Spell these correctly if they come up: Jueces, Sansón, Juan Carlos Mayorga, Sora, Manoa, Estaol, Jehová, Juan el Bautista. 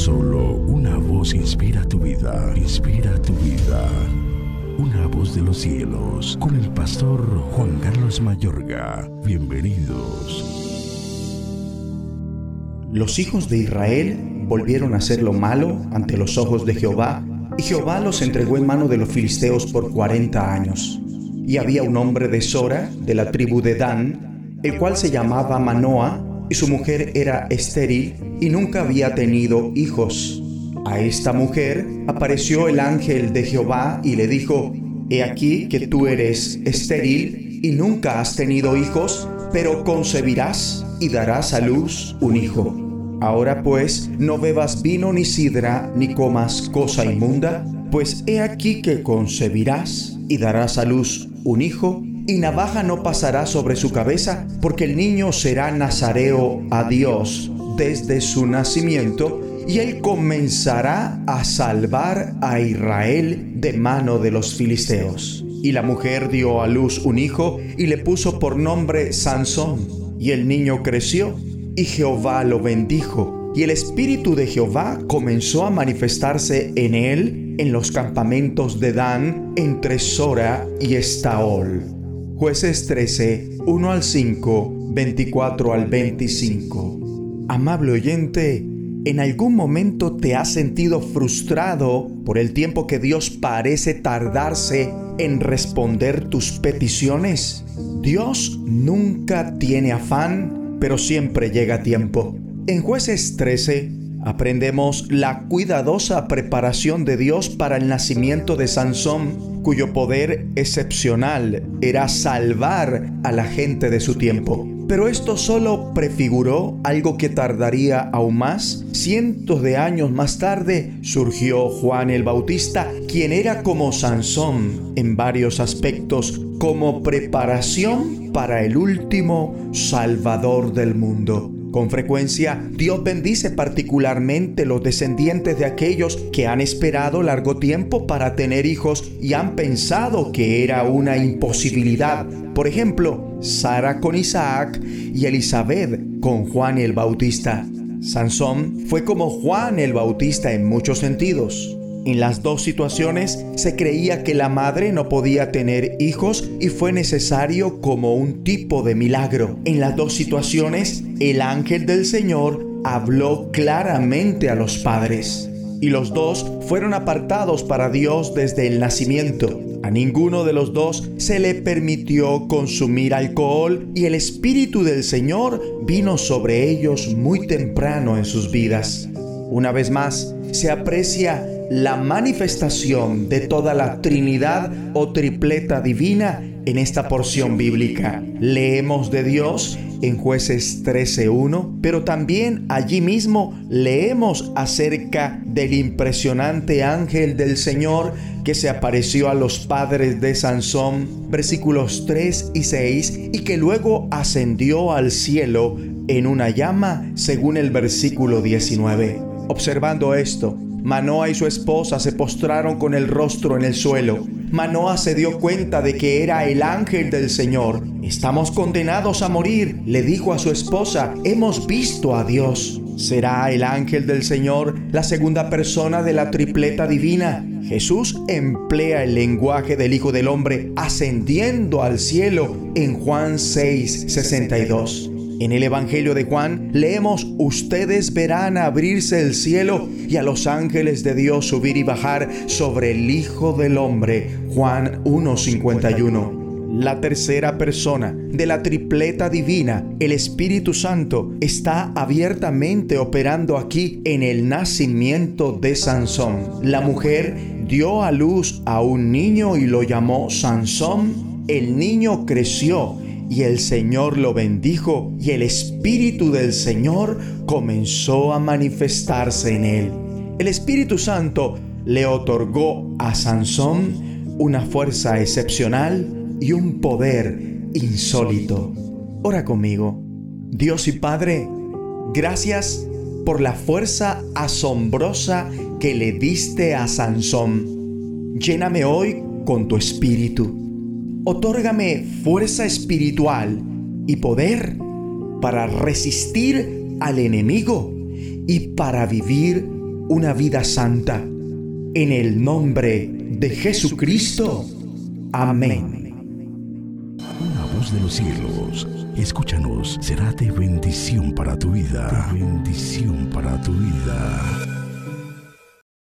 Solo una voz inspira tu vida, inspira tu vida. Una voz de los cielos, con el pastor Juan Carlos Mayorga. Bienvenidos. Los hijos de Israel volvieron a hacer lo malo ante los ojos de Jehová, y Jehová los entregó en mano de los filisteos por 40 años. Y había un hombre de Sora, de la tribu de Dan, el cual se llamaba Manoa, y su mujer era estéril y nunca había tenido hijos. A esta mujer apareció el ángel de Jehová y le dijo: «He aquí que tú eres estéril y nunca has tenido hijos, pero concebirás y darás a luz un hijo. Ahora pues, no bebas vino ni sidra, ni comas cosa inmunda, pues he aquí que concebirás y darás a luz un hijo, y navaja no pasará sobre su cabeza, porque el niño será nazareo a Dios desde su nacimiento, y él comenzará a salvar a Israel de mano de los filisteos». Y la mujer dio a luz un hijo, y le puso por nombre Sansón. Y el niño creció, y Jehová lo bendijo, y el espíritu de Jehová comenzó a manifestarse en él en los campamentos de Dan, entre Sora y Estaol. Jueces 13, 1 al 5, 24 al 25. Amable oyente, ¿en algún momento te has sentido frustrado por el tiempo que Dios parece tardarse en responder tus peticiones? Dios nunca tiene afán, pero siempre llega a tiempo. En Jueces 13, aprendemos la cuidadosa preparación de Dios para el nacimiento de Sansón, cuyo poder excepcional era salvar a la gente de su tiempo. Pero esto solo prefiguró algo que tardaría aún más. Cientos de años más tarde surgió Juan el Bautista, quien era como Sansón en varios aspectos, como preparación para el último Salvador del mundo. Con frecuencia, Dios bendice particularmente los descendientes de aquellos que han esperado largo tiempo para tener hijos y han pensado que era una imposibilidad. Por ejemplo, Sara con Isaac y Elizabeth con Juan el Bautista. Sansón fue como Juan el Bautista en muchos sentidos. En las dos situaciones se creía que la madre no podía tener hijos y fue necesario como un tipo de milagro. En las dos situaciones, el ángel del Señor habló claramente a los padres, y los dos fueron apartados para Dios desde el nacimiento. A ninguno de los dos se le permitió consumir alcohol, y el Espíritu del Señor vino sobre ellos muy temprano en sus vidas. Una vez más, se aprecia la manifestación de toda la Trinidad o tripleta divina en esta porción bíblica. Leemos de Dios en Jueces 13:1, pero también allí mismo leemos acerca del impresionante ángel del Señor que se apareció a los padres de Sansón, versículos 3 y 6, y que luego ascendió al cielo en una llama, según el versículo 19. Observando esto, Manoa y su esposa se postraron con el rostro en el suelo. Manoa se dio cuenta de que era el ángel del Señor. «Estamos condenados a morir», le dijo a su esposa, «hemos visto a Dios». Será el ángel del Señor la segunda persona de la tripleta divina. Jesús emplea el lenguaje del Hijo del Hombre ascendiendo al cielo en Juan 6, 62. En el Evangelio de Juan leemos: «Ustedes verán abrirse el cielo y a los ángeles de Dios subir y bajar sobre el Hijo del Hombre». Juan 1:51. La tercera persona de la tripleta divina, el Espíritu Santo, está abiertamente operando aquí en el nacimiento de Sansón. La mujer dio a luz a un niño y lo llamó Sansón. El niño creció y el Señor lo bendijo, y el Espíritu del Señor comenzó a manifestarse en él. El Espíritu Santo le otorgó a Sansón una fuerza excepcional y un poder insólito. Ora conmigo. Dios y Padre, gracias por la fuerza asombrosa que le diste a Sansón. Lléname hoy con tu Espíritu. Otórgame fuerza espiritual y poder para resistir al enemigo y para vivir una vida santa. En el nombre de Jesucristo. Amén. Una voz de los cielos, escúchanos, será de bendición para tu vida.